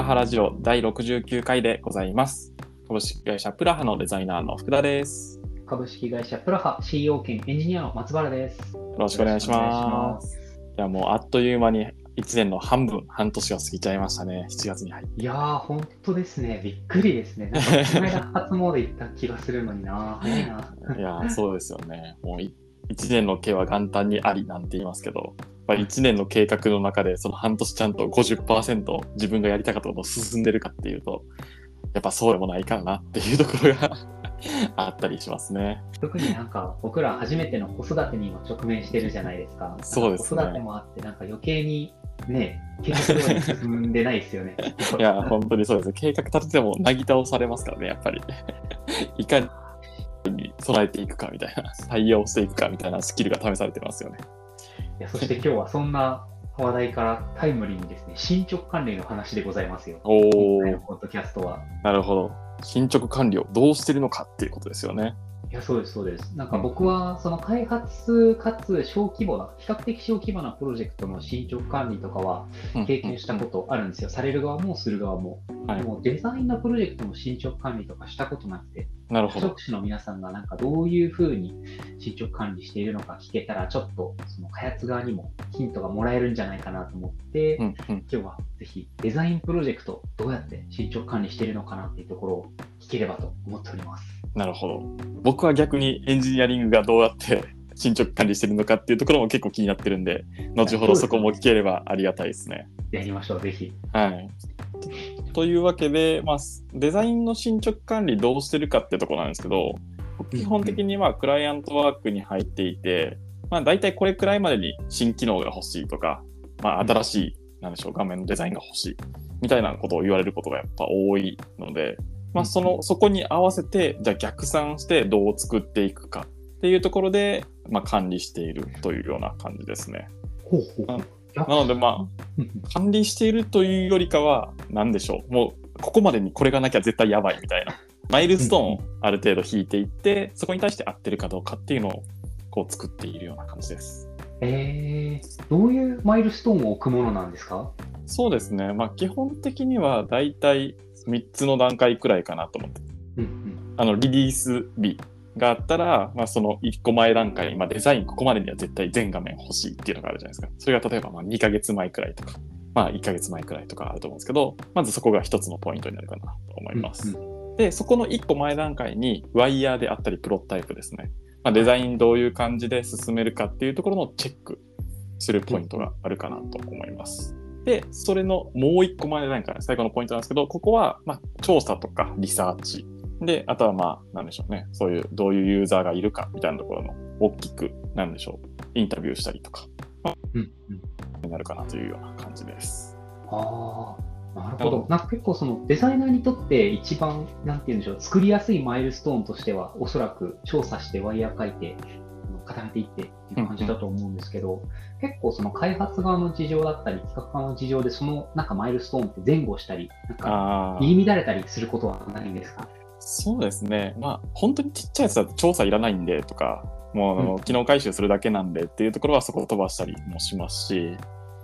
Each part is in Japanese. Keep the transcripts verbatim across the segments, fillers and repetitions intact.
ラハラジオだいろくじゅうきゅうかいでございます。株式会社プラハのデザイナーの福田です。株式会社プラハ シーイーオー 兼エンジニアの松原です。よろしくお願いします。いやもうあっという間にいちねんの半分、半年が過ぎちゃいましたね。しちがつに入って。いやー本当ですね、びっくりですね。なんかこの間初詣行った気がするのにな早いないやーそうですよね。もういちねんの計は元旦にありなんて言いますけど、やっぱりいちねんの計画の中でその半年ちゃんと ごじゅっパーセント 自分がやりたかったことを進んでるかっていうと、やっぱそうでもないかなっていうところがあったりしますね。特になんか僕ら初めての子育てに今直面してるじゃないですか。そうですね。子育てもあってなんか余計にね計画が進んでないですよね。いや本当にそうです。計画立ててもなぎ倒されますからね、やっぱりいかに備えていくかみたいな、採用していくかみたいなスキルが試されてますよね。いやそして今日はそんな話題からタイムリーにですね、進捗管理の話でございますよ。おお。ポッドキャストは。なるほど。進捗管理をどうしてるのかっていうことですよね。いやそうですそうです。なんか僕はその開発かつ小規模な、比較的小規模なプロジェクトの進捗管理とかは経験したことあるんですよ。うんうん、される側もする側も。はい、でもデザインのプロジェクトの進捗管理とかしたことなくて。なるほど。職種の皆さんがなんかどういうふうに進捗管理しているのか聞けたら、ちょっとその開発側にもヒントがもらえるんじゃないかなと思って、うんうん、今日はぜひデザインプロジェクトどうやって進捗管理しているのかなっていうところを聞ければと思っております。なるほど。僕は逆にエンジニアリングがどうやって進捗管理しているのかっていうところも結構気になってるんで、後ほどそこも聞ければありがたいですね。やりましょうぜひ。はいというわけで、まあ、デザインの進捗管理どうしてるかってところなんですけど、基本的にまあクライアントワークに入っていて、まあ、大体これくらいまでに新機能が欲しいとか、まあ、新しいなんでしょう画面のデザインが欲しいみたいなことを言われることがやっぱ多いので、まあ、そのそこに合わせてじゃあ逆算してどう作っていくかっていうところで、まあ、管理しているというような感じですね。ほうほう。なのでまあ管理しているというよりかは何でしょう、もうここまでにこれがなきゃ絶対やばいみたいなマイルストーンをある程度引いていって、そこに対して合ってるかどうかっていうのをこう作っているような感じです。えー、どういうマイルストーンを置くものなんですか？そうですね、まあ、基本的にはだいたいみっつの段階くらいかなと思って、うんうん、あのリリース日があったら、まあ、そのいっこまえ段階に、まあ、デザインここまでには絶対全画面欲しいっていうのがあるじゃないですか。それが例えばまあにかげつまえくらいとか、まあ、いっかげつまえくらいとかあると思うんですけど、まずそこが一つのポイントになるかなと思います、うんうん、でそこのいっこまえ段階にワイヤーであったりプロタイプですね、まあ、デザインどういう感じで進めるかっていうところのチェックするポイントがあるかなと思います、うん、でそれのもういっこまえ段階最後のポイントなんですけど、ここはまあ調査とかリサーチで、あとはまあ、なんでしょうね。そういう、どういうユーザーがいるか、みたいなところの、大きく、なんでしょう、インタビューしたりとか、うんうん、になるかなというような感じです。ああ、なるほど。なんか結構その、デザイナーにとって一番、なんていうんでしょう、作りやすいマイルストーンとしては、おそらく調査してワイヤー書いて、固めていってっていう感じだと思うんですけど、うんうん、結構その開発側の事情だったり企画側の事情で、そのなんかマイルストーンって前後したり、なんか入り乱れたりすることはないんですか？そうですね、まあ、本当にちっちゃいやつだと調査いらないんでとか、もうあの、うん、機能回収するだけなんでっていうところはそこを飛ばしたりもしますし、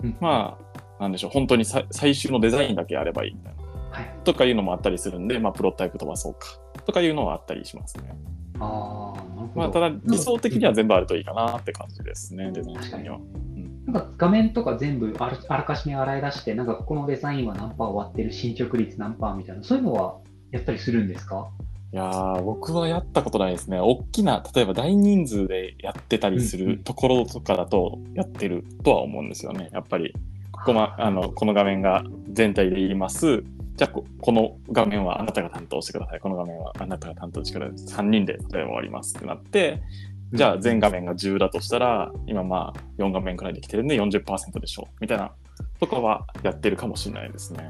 うん、まあなんでしょう、本当に最終のデザインだけあればいいみたいな、はい、とかいうのもあったりするんで、まあ、プロタイプ飛ばそうかとかいうのはあったりしますね。あー、なるほど。まあ、ただ理想的には全部あるといいかなって感じですね、うん、デザイン的には。なんか画面とか全部あらかじめ洗い出して、なんかここのデザインは何パー終わってる、進捗率何パーみたいな、そういうのはやったりするんですか？いや僕はやったことないですね。大きな、例えば大人数でやってたりするところとかだとやってるとは思うんですよね。やっぱりここ、ま、あのこの画面が全体でいります、じゃあ こ, この画面はあなたが担当してください、この画面はあなたが担当してください、さんにんで例えば終わりますってなって、じゃあ全画面がじゅうだとしたら今まあよん画面くらいできてるんで よんじゅっパーセント でしょうみたいなとかはやってるかもしれないですね。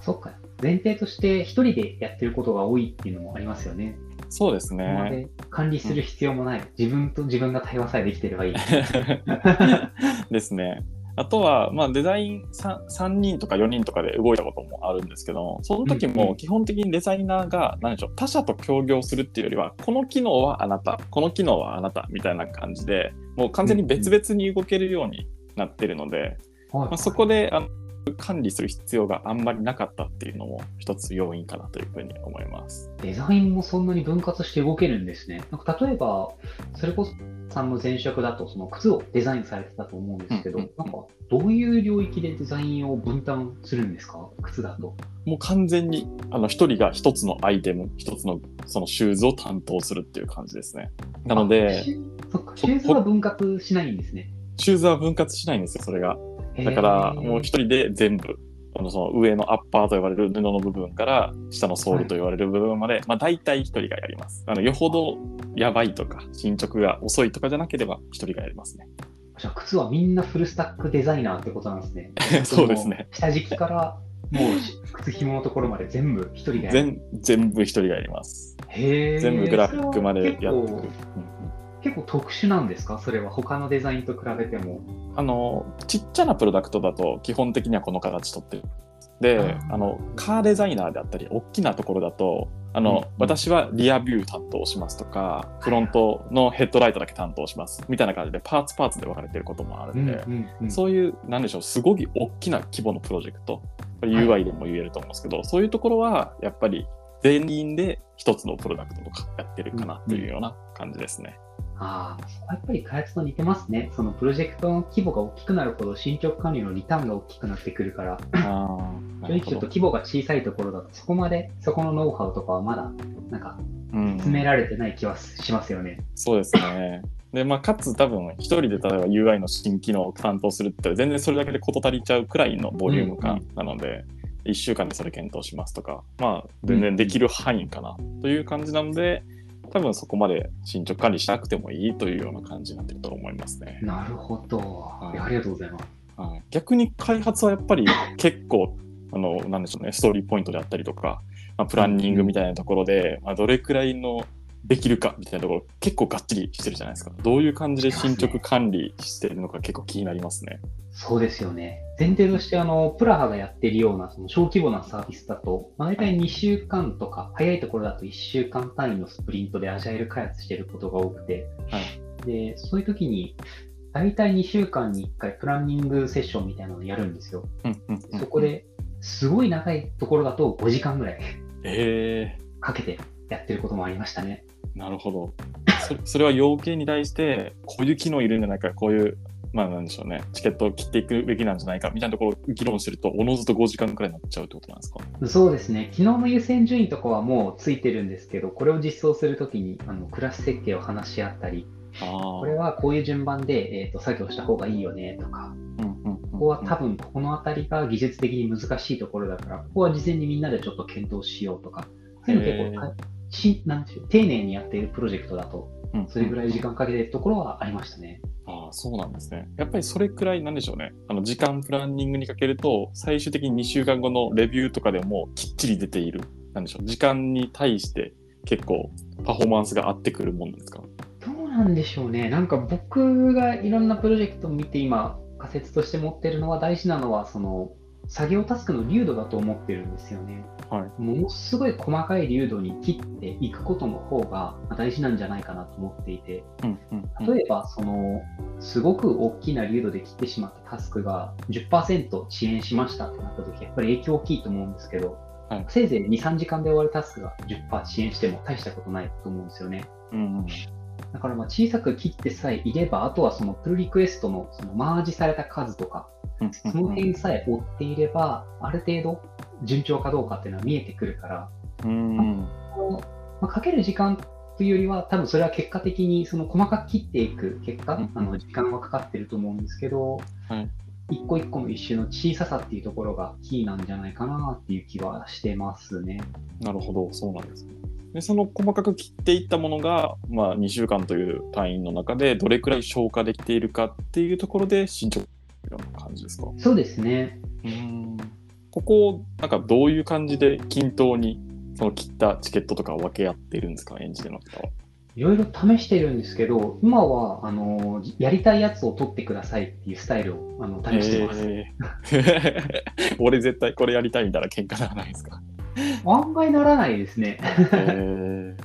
そっか、前提として一人でやってることが多いっていうのもありますよね。そうですね。なので管理する必要もない、うん、自分と自分が対話さえできてればいいですね。あとは、まあ、デザイン 3, さんにんとかよにんとかで動いたこともあるんですけど、その時も基本的にデザイナーが何でしょう、他社と協業するっていうよりは、この機能はあなた、この機能はあなたみたいな感じで、もう完全に別々に動けるようになってるので、うんうん、まあ、そこであの管理する必要があんまりなかったっていうのも一つ要因かなというふうに思います。デザインもそんなに分割して動けるんですね。なんか例えばそれこそさんの前職だとその靴をデザインされてたと思うんですけど、うんうんうん、なんかどういう領域でデザインを分担するんですか？靴だともう完全にあの一人が一つのアイテム、一つのそのシューズを担当するっていう感じですね。なのでそっか、シューズは分割しないんですね。シューズは分割しないんですよ。それがだからもう一人で全部あのその上のアッパーと呼ばれる布の部分から下のソールと呼ばれる部分まで、はい、まあ、大体一人がやります。あのよほどやばいとか進捗が遅いとかじゃなければ一人がやりますね。じゃあ靴はみんなフルスタックデザイナーってことなんですね。そうですね。下敷きからもう靴紐のところまで全部一人がやる。全部一人がやります。へー、全部グラフィックまでやってくる。結構特殊なんですか、それは他のデザインと比べても。あのちっちゃなプロダクトだと基本的にはこの形取ってる。で、うん、あのカーデザイナーであったり大きなところだとあの、うんうん、私はリアビュー担当しますとかフロントのヘッドライトだけ担当しますみたいな感じでパーツパーツで分かれてることもあるんで、うんうんうん、そういうなんでしょう、すごい大きな規模のプロジェクト、 ユーアイ でも言えると思うんですけど、はい、そういうところはやっぱり全員で一つのプロダクトとかやってるかなというような感じですね。ああ、そこはやっぱり開発と似てますね。そのプロジェクトの規模が大きくなるほど進捗管理のリターンが大きくなってくるから、あ正直ちょっと規模が小さいところだとそこまでそこのノウハウとかはまだなんか詰められてない気はしますよね、うん、そうですね。で、まあ、かつ多分一人で例えば ユーアイ の新機能を担当するって言ったら全然それだけで事足りちゃうくらいのボリューム感なので、うんうん、いっしゅうかんでそれ検討しますとか、まあ、全然できる範囲かなという感じなので、うん、多分そこまで進捗管理しなくてもいいというような感じになってると思いますね。なるほど、はい、ありがとうございます、はい、逆に開発はやっぱり結構あのなんでしょうね、ストーリーポイントであったりとか、まあ、プランニングみたいなところで、うん、まあ、どれくらいのできるかみたいなところ結構がっちりしてるじゃないですか。どういう感じで進捗管理してるのか結構気になりますね。そうですよね。前提としてあのプラハがやってるようなその小規模なサービスだと、まあ、大体にしゅうかんとか、早いところだといっしゅうかん単位のスプリントでアジャイル開発してることが多くて、はい、でそういう時に大体にしゅうかんにいっかいプランニングセッションみたいなのをやるんですよ、うんうんうん、そこですごい長いところだとごじかんぐらい、えー、かけてやってることもありましたね。なるほど。 そ, それは要件に対してこういう機能いるんじゃないか、こういう、まあなんでしょうね、チケットを切っていくべきなんじゃないかみたいなところを議論するとおのずとごじかんくらいになっちゃうってことなんですか？そうですね。機能の優先順位とかはもうついてるんですけど、これを実装するときにあのクラス設計を話し合ったり、あこれはこういう順番で、えー、と作業した方がいいよねとか、うんうんうんうん、ここは多分このあたりが技術的に難しいところだからここは事前にみんなでちょっと検討しようとか、そういうの結構しなんていう丁寧にやっているプロジェクトだと、うん、それぐらい時間かけているところはありましたね。ああ、そうなんですね。やっぱりそれくらいなんでしょうね、あの時間プランニングにかけると最終的ににしゅうかんごのレビューとかでもきっちり出ている、なんでしょう、時間に対して結構パフォーマンスが合ってくるもんなんですか？どうなんでしょうね。なんか僕がいろんなプロジェクトを見て今仮説として持ってるのは、大事なのはその作業タスクの流度だと思ってるんですよね、はい、ものすごい細かい流度に切っていくことの方が大事なんじゃないかなと思っていて、うんうんうん、例えばそのすごく大きな流度で切ってしまったタスクが じゅっパーセント 遅延しましたってなった時、やっぱり影響大きいと思うんですけど、はい、せいぜい に,さん 時間で終わるタスクが じゅっパーセント 遅延しても大したことないと思うんですよね、うんうん、だからまあ小さく切ってさえいれば、あとはそのプルリクエスト の, そのマージされた数とかその辺さえ追っていれば、ある程度順調かどうかっていうのは見えてくるから、うんまあ、かける時間というよりは、多分それは結果的にその細かく切っていく結果、うん、あの時間はかかってると思うんですけど、うん、一個一個の一周の小ささっていうところがキーなんじゃないかなっていう気はしてますね。なるほど、そうなんですね。でその細かく切っていったものが、まあ、にしゅうかんという単位の中でどれくらい消化できているかっていうところで進捗ような感じですか？そうですね。うーん、ここをなんかどういう感じで均等にその切ったチケットとかを分け合っているんですか？エンジニアの方はいろいろ試してるんですけど、今はあのやりたいやつを取ってくださいっていうスタイルをあの試してます、えー、俺絶対これやりたいみたいな喧嘩ならないですか？案外ならないですね。、えー、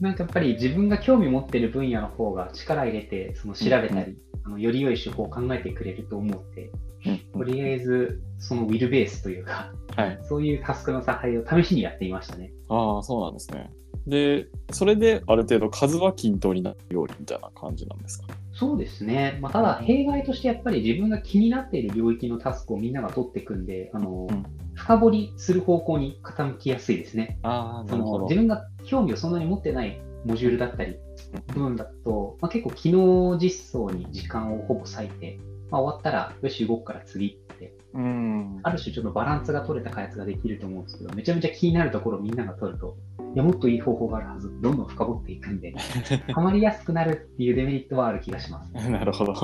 なんかやっぱり自分が興味持ってる分野の方が力入れてその調べたり、うんあのより良い手法を考えてくれると思って、うん、とりあえずそのウィルベースというか、はい、そういうタスクの差配を試しにやっていましたね。ああ、そうなんですね。で、それである程度数は均等になる料理みたいな感じなんですか？そうですね、まあ、ただ弊害としてやっぱり自分が気になっている領域のタスクをみんなが取っていくんで、あの、うん、深掘りする方向に傾きやすいですね。あ、なるほど。その自分が興味をそんなに持ってないモジュールだったり部分だと、まあ、結構機能実装に時間をほぼ割いて、まあ、終わったらよし動くから次って、うん、ある種ちょっとバランスが取れた開発ができると思うんですけど、めちゃめちゃ気になるところをみんなが取ると、いやもっといい方法があるはず、どんどん深掘っていくんでハマりやすくなるっていうデメリットはある気がしますなるほど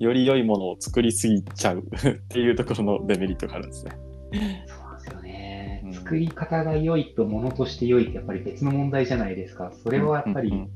より良いものを作りすぎちゃうっていうところのデメリットがあるんですね。そうなんですよね、うん、作り方が良いとものとして良いってやっぱり別の問題じゃないですか。それはやっぱり、うんうんうん、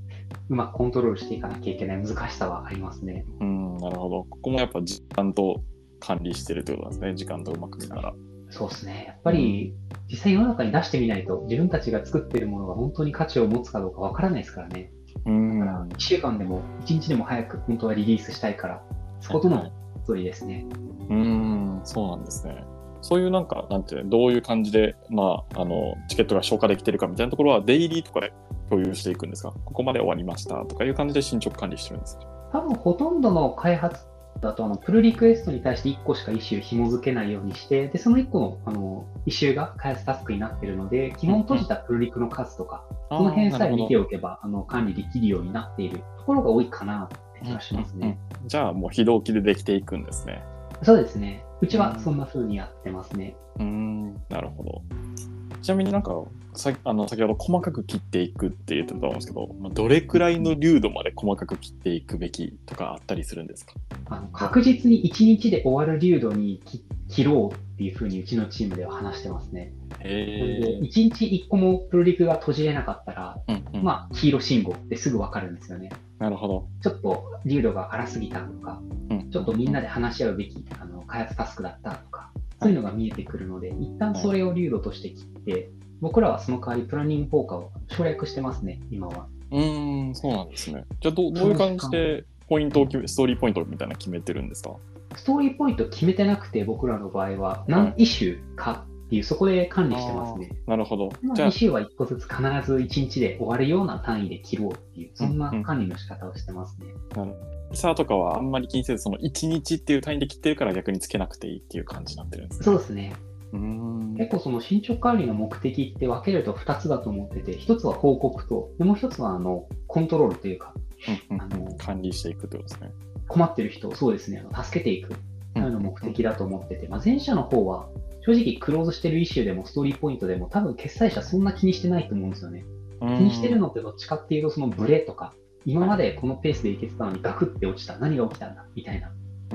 うまくコントロールしていかなきゃいけない難しさはありますね。うん、なるほど。ここもやっぱ時間と管理してるってことなんですね。時間とうまく見ながら。そうですね、やっぱり、うん、実際世の中に出してみないと自分たちが作っているものが本当に価値を持つかどうかわからないですからね。うん、だからいっしゅうかんでもいちにちでも早く本当はリリースしたいから、そことの問いですね。うん、そうなんですね。そういうなんかなんていうどういう感じで、まあ、あのチケットが消化できてるかみたいなところはデイリーとかで共有していくんですか？ここまで終わりましたとかいう感じで進捗管理してるんですか？多分ほとんどの開発だとあのプルリクエストに対していっこしかイシュー紐付けないようにして、でそのいっこ の, あのイシューが開発タスクになっているので、基本閉じたプルリクの数とか、うん、その辺さえ見ておけばあの管理できるようになっているところが多いかなって気がしますね、うんうん、じゃあもう非同期でできていくんですね。そうですね、うちはそんな風にやってますね。うーん、なるほど。ちなみになんかさあの先ほど細かく切っていくって言ってたと思うんですけど、どれくらいの粒度まで細かく切っていくべきとかあったりするんですか？あの確実にいちにちで終わる粒度に切ろうっていうふうにうちのチームでは話してますね。へー。いちにちいっこもプルリクが閉じれなかったら、うんうん、まあ、黄色信号ってすぐ分かるんですよね。なるほど。ちょっと粒度が荒すぎたとか、うん、ちょっとみんなで話し合うべきあの開発タスクだったとか、そういうのが見えてくるので、一旦それを粒度として切って、はい、僕らはその代わりプランニング効果を省略してますね、今は。うーん、そうなんですね。じゃあ ど, どういう感じでポイントをストーリーポイントみたいなの決めてるんですか？ストーリーポイント決めてなくて、僕らの場合は何イシューかっていうそこで管理してますね。なるほど。じゃあイシューはいっこずつ必ずいちにちで終わるような単位で切ろうっていう、そんな管理の仕方をしてますね。うんうん、なるほど。ミサーとかはあんまり気にせず、そのいちにちっていう単位で切ってるから逆につけなくていいっていう感じになってるんですね。そうですね。うーん、結構その進捗管理の目的って分けるとふたつだと思ってて、ひとつは報告と、もうひとつはあのコントロールというか、うんうん、あの管理していくということですね。困ってる人をそうですね、助けていくというの目的だと思ってて、まあ、前者の方は正直クローズしてるイシューでもストーリーポイントでも多分決済者そんな気にしてないと思うんですよね。気にしてるのってどっちかっていうとそのブレとか、今までこのペースでいけてたのにガクって落ちた、何が起きたんだみたいな、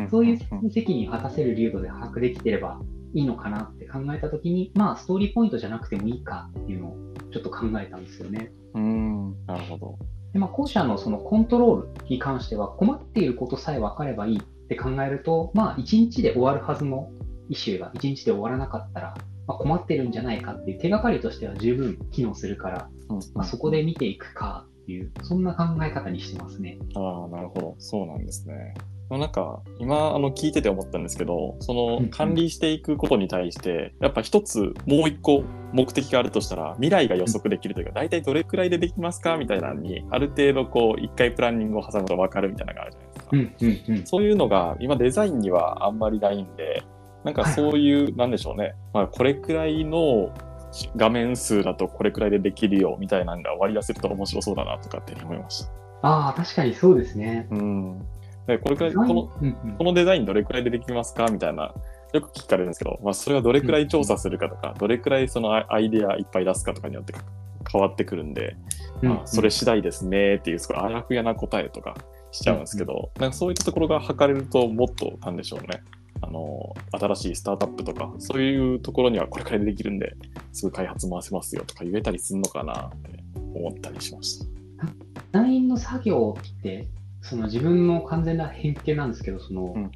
そういう責任を果たせる流度で把握できてればいいのかなって考えたときに、まあストーリーポイントじゃなくてもいいかっていうのをちょっと考えたんですよね。うーん、なるほど。で、まあ、後者のそのコントロールに関しては、困っていることさえ分かればいいって考えると、まあいちにちで終わるはずのイシューがいちにちで終わらなかったら、まあ、困ってるんじゃないかっていう手がかりとしては十分機能するから、うんうん、まあ、そこで見ていくかっていう、そんな考え方にしてますね。ああ、なるほど。そうなんですね。なんか今あの聞いてて思ったんですけど、その管理していくことに対してやっぱ一つもう一個目的があるとしたら、未来が予測できるというか、大体どれくらいでできますかみたいなのにある程度こう一回プランニングを挟むと分かるみたいなのがあるじゃないですか、うんうんうん、そういうのが今デザインにはあんまりないんで、なんかそういうなんでしょうね、まあ、これくらいの画面数だとこれくらいでできるよみたいなのが割り出せると面白そうだなとかって思いました。ああ、確かにそうですね。うん、これくらい、この、うんうん、このデザインどれくらいでできますかみたいな、よく聞かれるんですけど、まあ、それはどれくらい調査するかとか、うんうん、どれくらいそのアイデアいっぱい出すかとかによって変わってくるんで、うんうん、まあ、それ次第ですねっていうすごいあやふやな答えとかしちゃうんですけど、うんうん、なんかそういったところが測れると、もっとなんでしょうね、あの新しいスタートアップとかそういうところにはこれくらいでできるんで、すぐ開発回せますよとか言えたりするのかなって思ったりしました。デザインの作業ってその自分の完全な偏見なんですけど、その、うんうん、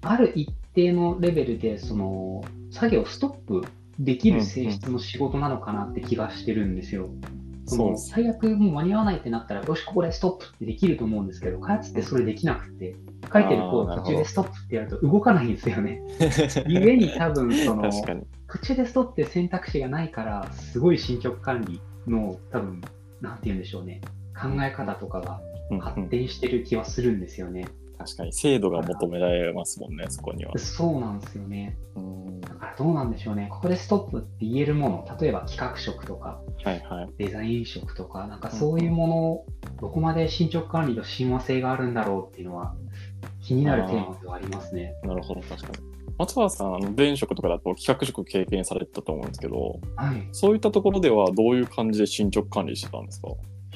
ある一定のレベルでその作業をストップできる性質の仕事なのかなって気がしてるんですよ。うんうん、その最悪もう間に合わないってなったら、よしここでストップってできると思うんですけど、開発ってそれできなくて、書いてるコード途中でストップってやると動かないんですよね。ゆえに多分その途中でストップって選択肢がないから、すごい進捗管理の多分なんて言うんでしょうね、考え方とかが発展してる気はするんですよね。確かに精度が求められますもんね、そこには。そうなんですよね。うん、だからどうなんでしょうね、ここでストップって言えるもの、例えば企画職とか、はいはい、デザイン職とか、なんかそういうものを、うん、どこまで進捗管理と親和性があるんだろうっていうのは気になるテーマではありますね。なるほど、確かに。松原さん、あの前職とかだと企画職経験されてたと思うんですけど、はい、そういったところではどういう感じで進捗管理してたんですか？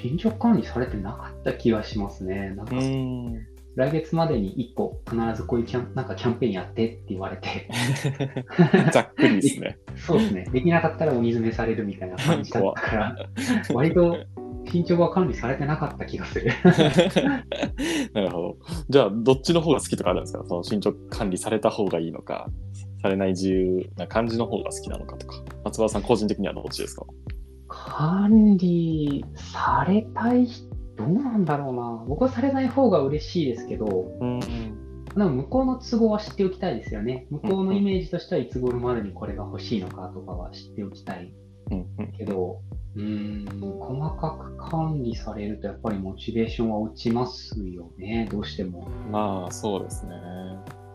進捗管理されてなかった気がしますね。なんかうん、来月までにいっこ必ずこういうキャン、なんかキャンペーンやってって言われてざっくりですね。そうですね、できなかったらお水めされるみたいな感じだったから割と身長は管理されてなかった気がするなるほど。じゃあどっちの方が好きとかあるんですか？その身長管理された方がいいのか、されない自由な感じの方が好きなのかとか、松原さん個人的にはどっちですか？管理されたい人、どうなんだろうな、僕はされない方が嬉しいですけど、うん、でも向こうの都合は知っておきたいですよね。向こうのイメージとしてはいつ頃までにこれが欲しいのかとかは知っておきたいけど、うーん、細かく管理されるとやっぱりモチベーションは落ちますよね、どうしても。まあそうですね。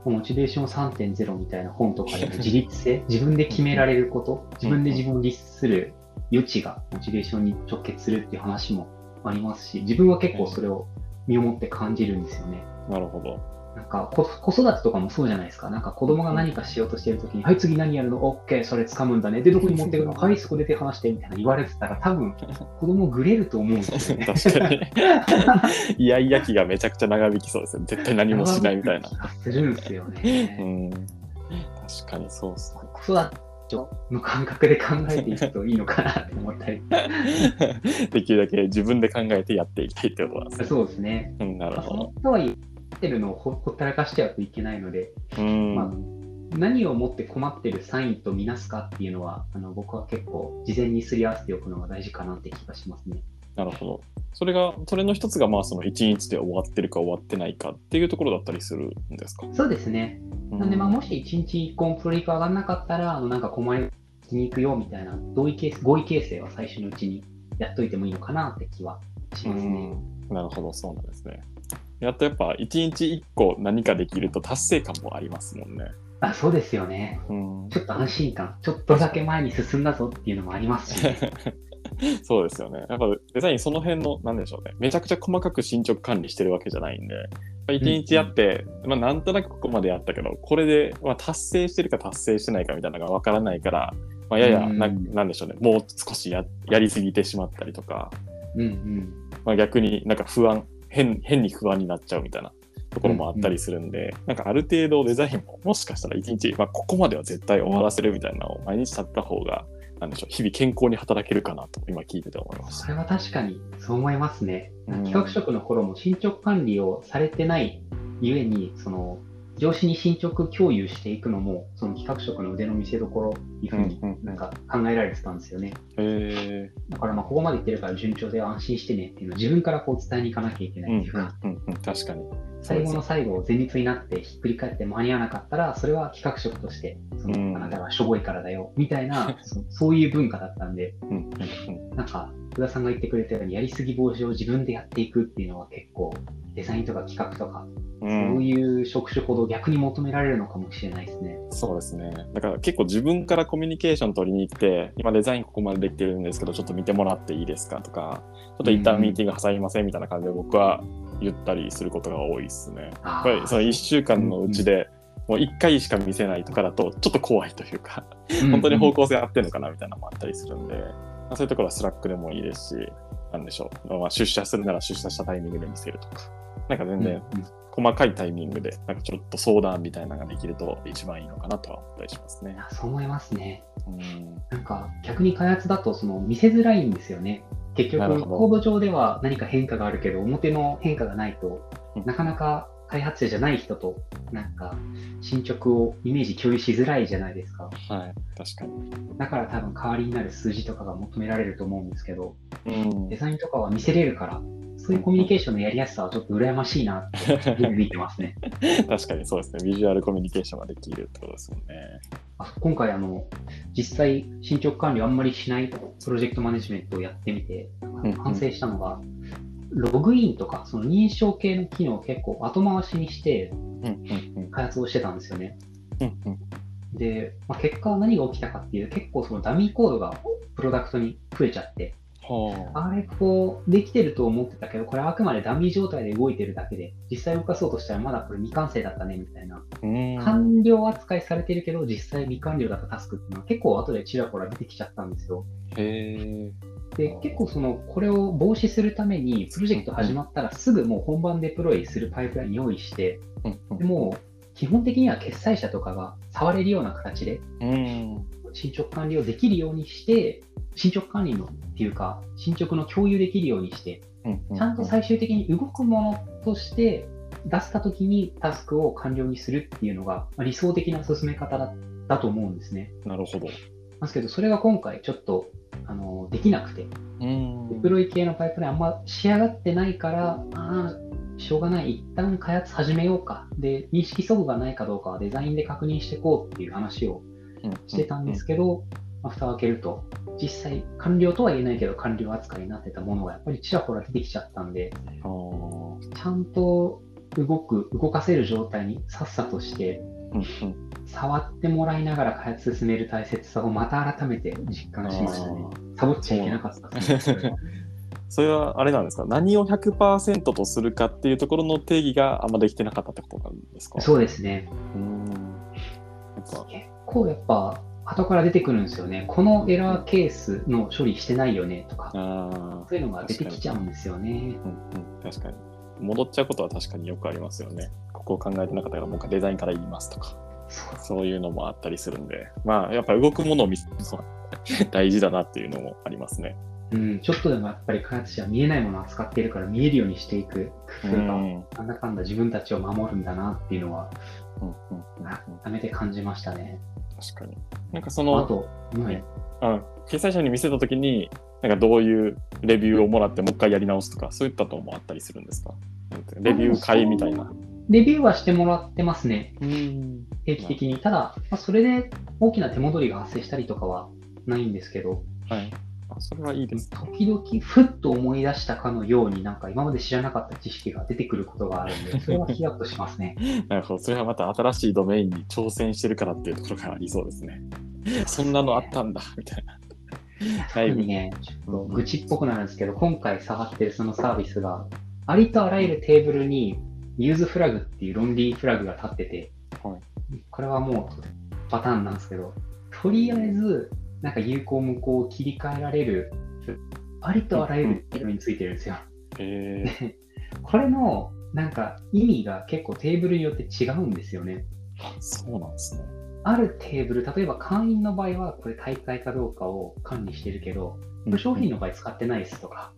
モチベーション さんてんゼロ みたいな本とかでも自立性自分で決められること、自分で自分を律する余地がモチベーションに直結するっていう話もありますし、自分は結構それを身をもって感じるんですよね。なるほど。なんか子育てとかもそうじゃないですか。なんか子供が何かしようとしているときに、はい次何やるの、OK それ掴むんだね、でどこに持っていくの、はいそこで手離してみたいな言われてたら、多分子供グレると思うんですよね。確かにイヤイヤ期がめちゃくちゃ長引きそうですね。絶対何もしないみたいなするんですよね。うん、確かにそうですね。子育ての感覚で考えていくといいのかなって思ったりできるだけ自分で考えてやっていきたいってことなんですね。そうですね、うん、なるほど。その人は言ってるのをほったらかしちゃうといけないので、うん、まあ、何をもって困ってるサインとみなすかっていうのは、あの僕は結構事前にすり合わせておくのが大事かなって気がしますね。なるほど。それが、それの一つが、まあそのいちにちで終わってるか終わってないかっていうところだったりするんですか？そうですね。なんでまあもしいちにちいっこのプロリク上がらなかったら、あのなんか困りに行くよみたいな同意形合意形成は最初のうちにやっといてもいいのかなって気はしますね。うん、なるほど、そうなんですね。やっとやっぱいちにちいっこ何かできると達成感もありますもんね。あ、そうですよね。うん、ちょっと安心感、ちょっとだけ前に進んだぞっていうのもありますし、ね。そうですよね。やっぱデザインその辺の何でしょうね、めちゃくちゃ細かく進捗管理してるわけじゃないんで、いちにちやって、うん、まあ、なんとなくここまでやったけど、これで、まあ、達成してるか達成してないかみたいなのが分からないから、まあ、ややな、うん、なんでしょうね、もう少し や, やりすぎてしまったりとか、うんうん、まあ、逆になんか不安 変, 変に不安になっちゃうみたいなところもあったりするんで、うんうん、なんかある程度デザインももしかしたらいちにち、まあ、ここまでは絶対終わらせるみたいなのを毎日やった方が、なんでしょう、日々健康に働けるかなと今聞いてて思いました。それは確かにそう思いますね。企画職の頃も進捗管理をされてないゆえに、その上司に進捗共有していくのもその企画職の腕の見せ所っていうふうになんか考えられてたんですよね。うんうんうん、だからまあここまでいってるから順調で安心してねっていうのを自分からこう伝えに行かなきゃいけないっていうか、うんうんうん、確かに最後の最後前日になってひっくり返って間に合わなかったら、それは企画職としてその、うん、あなたがしょぼいからだよみたいなそ, そういう文化だったんで、うんうんうん、なんか福田さんが言ってくれたようにやりすぎ防止を自分でやっていくっていうのは結構デザインとか企画とか、うん、そういう職種ほど逆に求められるのかもしれないですね。そうですね。だから結構自分からコミュニケーション取りに行って、今デザインここまでできてるんですけどちょっと見てもらっていいですかとか、ちょっと一旦ミーティング挟みませんみたいな感じで僕は言ったりすることが多いですね。やっぱりそのいっしゅうかんのうちでもういっかいしか見せないとかだとちょっと怖いというか、本当に方向性合ってるのかなみたいなのもあったりするんで、そういうところはスラックでもいいですし、なんでしょう、まあ、出社するなら出社したタイミングで見せるとか、なんか全然細かいタイミングでなんかちょっと相談みたいなのができると一番いいのかなとは思ったりしますね。そう思いますね。うん、なんか逆に開発だとその見せづらいんですよね。結局コード上では何か変化があるけど表の変化がないとなかなか開発者じゃない人となんか進捗をイメージ共有しづらいじゃないですか。はい、確かに。だから多分代わりになる数字とかが求められると思うんですけど、うん、デザインとかは見せれるから、そういうコミュニケーションのやりやすさはちょっと羨ましいなって見てますね。確かにそうですね。ビジュアルコミュニケーションができるってことですよね。あ、今回あの実際進捗管理をあんまりしないプロジェクトマネジメントをやってみて反省したのが、うんうん、ログインとかその認証系の機能を結構後回しにして開発をしてたんですよね。うんうんうん、で、まあ、結果は何が起きたかっていう、結構そのダミーコードがプロダクトに増えちゃって、はあ、あれこうできてると思ってたけど、これはあくまでダミー状態で動いてるだけで、実際動かそうとしたらまだこれ未完成だったねみたいな、完了扱いされてるけど実際未完了だったタスクっていうのは結構後でちらほら出てきちゃったんですよ。へー。で結構そのこれを防止するためにプロジェクト始まったらすぐもう本番デプロイするパイプライン用意して、でもう基本的には決裁者とかが触れるような形で進捗管理をできるようにして、進捗管理のっていうか進捗の共有できるようにして、ちゃんと最終的に動くものとして出した時にタスクを完了にするっていうのが理想的な進め方だったと思うんですね。なるほど。ですけどそれが今回ちょっとあのできなくて、うん、デプロイ系のパイプラインあんま仕上がってないから、あしょうがない、一旦開発始めようか、で認識齟齬がないかどうかはデザインで確認していこうっていう話をしてたんですけど、蓋を開けると実際完了とは言えないけど完了扱いになってたものがやっぱりちらほら出てきちゃったんで、ちゃんと動く動かせる状態にさっさとして、うんうん、触ってもらいながら開発進める大切さをまた改めて実感しましたね。サボっちゃいけなかったですね。それはあれなんですか、何を ひゃくパーセント とするかっていうところの定義があんまできてなかったってことなんですか。そうですね。うん、やっぱ結構やっぱ後から出てくるんですよね。このエラーケースの処理してないよねとか、あそういうのが出てきちゃうんですよね。うんうん、確かに戻っちゃうことは確かによくありますよね。ここを考えてなかったからもうデザインから言いますとか、そういうのもあったりするんで、まあやっぱり動くものを見せるのは大事だなっていうのもありますね。うん、ちょっとでもやっぱり開発者は見えないものを扱っているから見えるようにしていく工夫が、うん、なんだかんだ自分たちを守るんだなっていうのは、うんうんうん、改めて感じましたね。確かに。なんかそのあと、はい、あ掲載者に見せたときになんかどういうレビューをもらってもう一回やり直すとか、そういったともあったりするんですか。レビュー会みたいな。レビューはしてもらってますね、うん、定期的に。ただ、まあ、それで大きな手戻りが発生したりとかはないんですけど、はい、あそれはいいですね。時々ふっと思い出したかのようになんか今まで知らなかった知識が出てくることがあるので、それはヒヤッとしますね。なるほど。それはまた新しいドメインに挑戦してるからっていうところがありそうですね。そんなのあったんだみたいな。特にね、ちょっと愚痴っぽくなるんですけど、今回触ってるそのサービスがありとあらゆるテーブルにユーズフラグっていう論理フラグが立ってて、はい、これはもうパターンなんですけど、とりあえずなんか有効無効を切り替えられるありとあらゆるテーブルについてるんですよ。へー。これのなんか意味が結構テーブルによって違うんですよね。そうなんですね。あるテーブル、例えば会員の場合はこれ大会かどうかを管理してるけど、商品の場合使ってないですとか、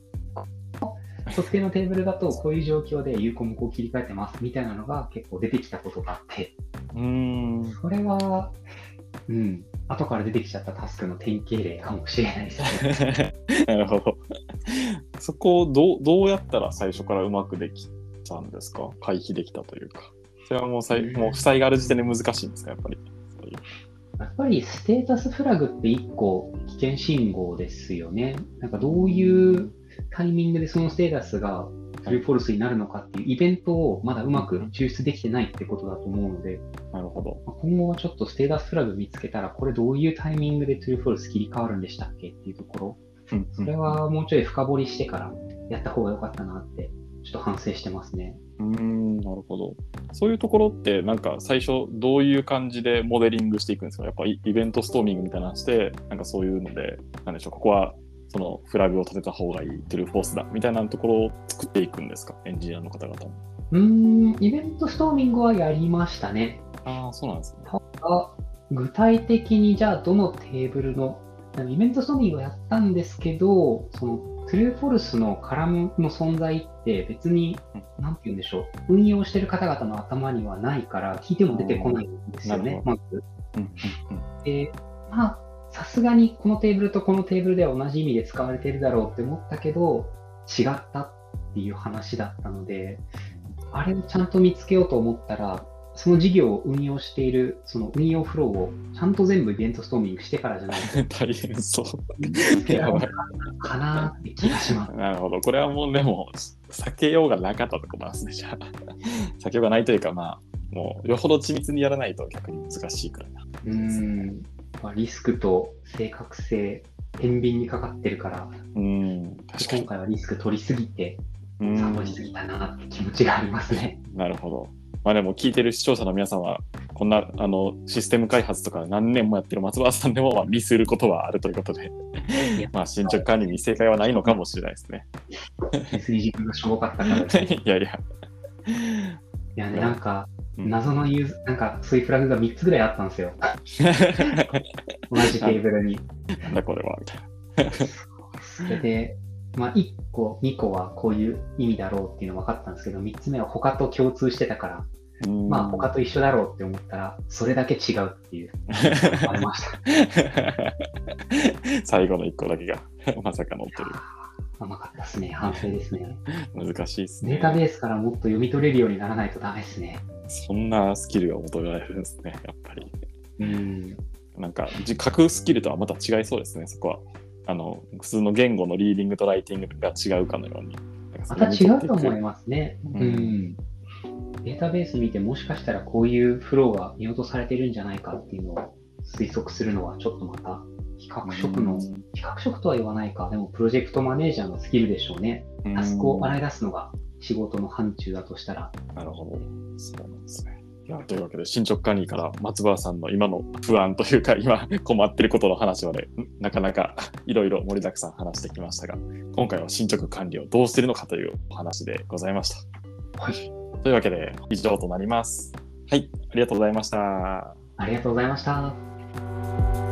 特定のテーブルだとこういう状況で有効無効を切り替えてますみたいなのが結構出てきたことがあって、うーん、それは、うん、後から出てきちゃったタスクの典型例かもしれないですね。なるほど。そこをどう、どうやったら最初からうまくできたんですか。回避できたというか、それはもうさい、もう負債がある時点で難しいんですか。やっぱりそういうやっぱりステータスフラグっていっこ危険信号ですよね。なんかどういうタイミングでそのステータスがトゥルーフォルスになるのかっていうイベントをまだうまく抽出できてないってことだと思うので、なるほど。今後はちょっとステータスフラグ見つけたら、これどういうタイミングでトゥルーフォルス切り替わるんでしたっけっていうところ、うん、それはもうちょい深掘りしてからやった方が良かったなってちょっと反省してますね。うーん、なるほど。そういうところってなんか最初どういう感じでモデリングしていくんですか。やっぱイベントストーミングみたいなのしてなんかそういうので、なんでしょう、ここはそのフラグを立てた方がいい、トゥルーフォースだみたいなところを作っていくんですか、エンジニアの方々も。うーん、イベントストーミングはやりましたね。ああ、そうなんですね。ただ具体的にじゃあどのテーブルのイベントストーミングをやったんですけど、そのトゥルーフォルスのカラムの存在って別に何て言うんでしょう、運用してる方々の頭にはないから聞いても出てこないんですよね、まず。で、まあさすがにこのテーブルとこのテーブルでは同じ意味で使われているだろうって思ったけど違ったっていう話だったので、あれをちゃんと見つけようと思ったら、その事業を運用しているその運用フローをちゃんと全部イベントストーミングしてからじゃないと大変そうやばいかなって気がします。なるほど、これはもうでも避けようがなかったところですね。じゃあ避けようがないというか、まあもうよほど緻密にやらないと逆に難しいくらいな。うーん、まあ、リスクと正確性天秤にかかってるから、うん、確かに今回はリスク取りすぎてサボりすぎたなって気持ちがありますね。なるほど。まあ、でも聞いてる視聴者の皆さんはこんなあのシステム開発とか何年もやってる松原さんでもまあミスることはあるということでまあ進捗管理に正解はないのかもしれないですね。エスイージー がしょぼかったからいやいやいやね、なんか謎のユーズ、なんかそういうフラグがみっつぐらいあったんですよ同じテーブルになんだこれはみたいなそれでまあ、いっこにこはこういう意味だろうっていうの分かったんですけど、みっつめは他と共通してたから、まあ他と一緒だろうって思ったらそれだけ違うっていうありました最後のいっこだけがまさかのってる。甘かったですね。反省ですね。難しいですね。データベースからもっと読み取れるようにならないとダメですね。そんなスキルが求められるんですね、やっぱり。うん、なんか書くスキルとはまた違いそうですね、そこは。あの普通の言語のリーディングとライティングが違うかのようにまた違うと思いますね、うんうん、データベース見てもしかしたらこういうフローが見落とされてるんじゃないかっていうのを推測するのはちょっとまた比較職の、うん、比較職とは言わないか、でもプロジェクトマネージャーのスキルでしょうね、うん、タスクを洗い出すのが仕事の範疇だとしたら。なるほど、そうなんですね。いや、というわけで進捗管理から松原さんの今の不安というか今困ってることの話までなかなかいろいろ盛りだくさん話してきましたが、今回は進捗管理をどうしているのかというお話でございました、はい、というわけで以上となります。はい、ありがとうございました。ありがとうございました。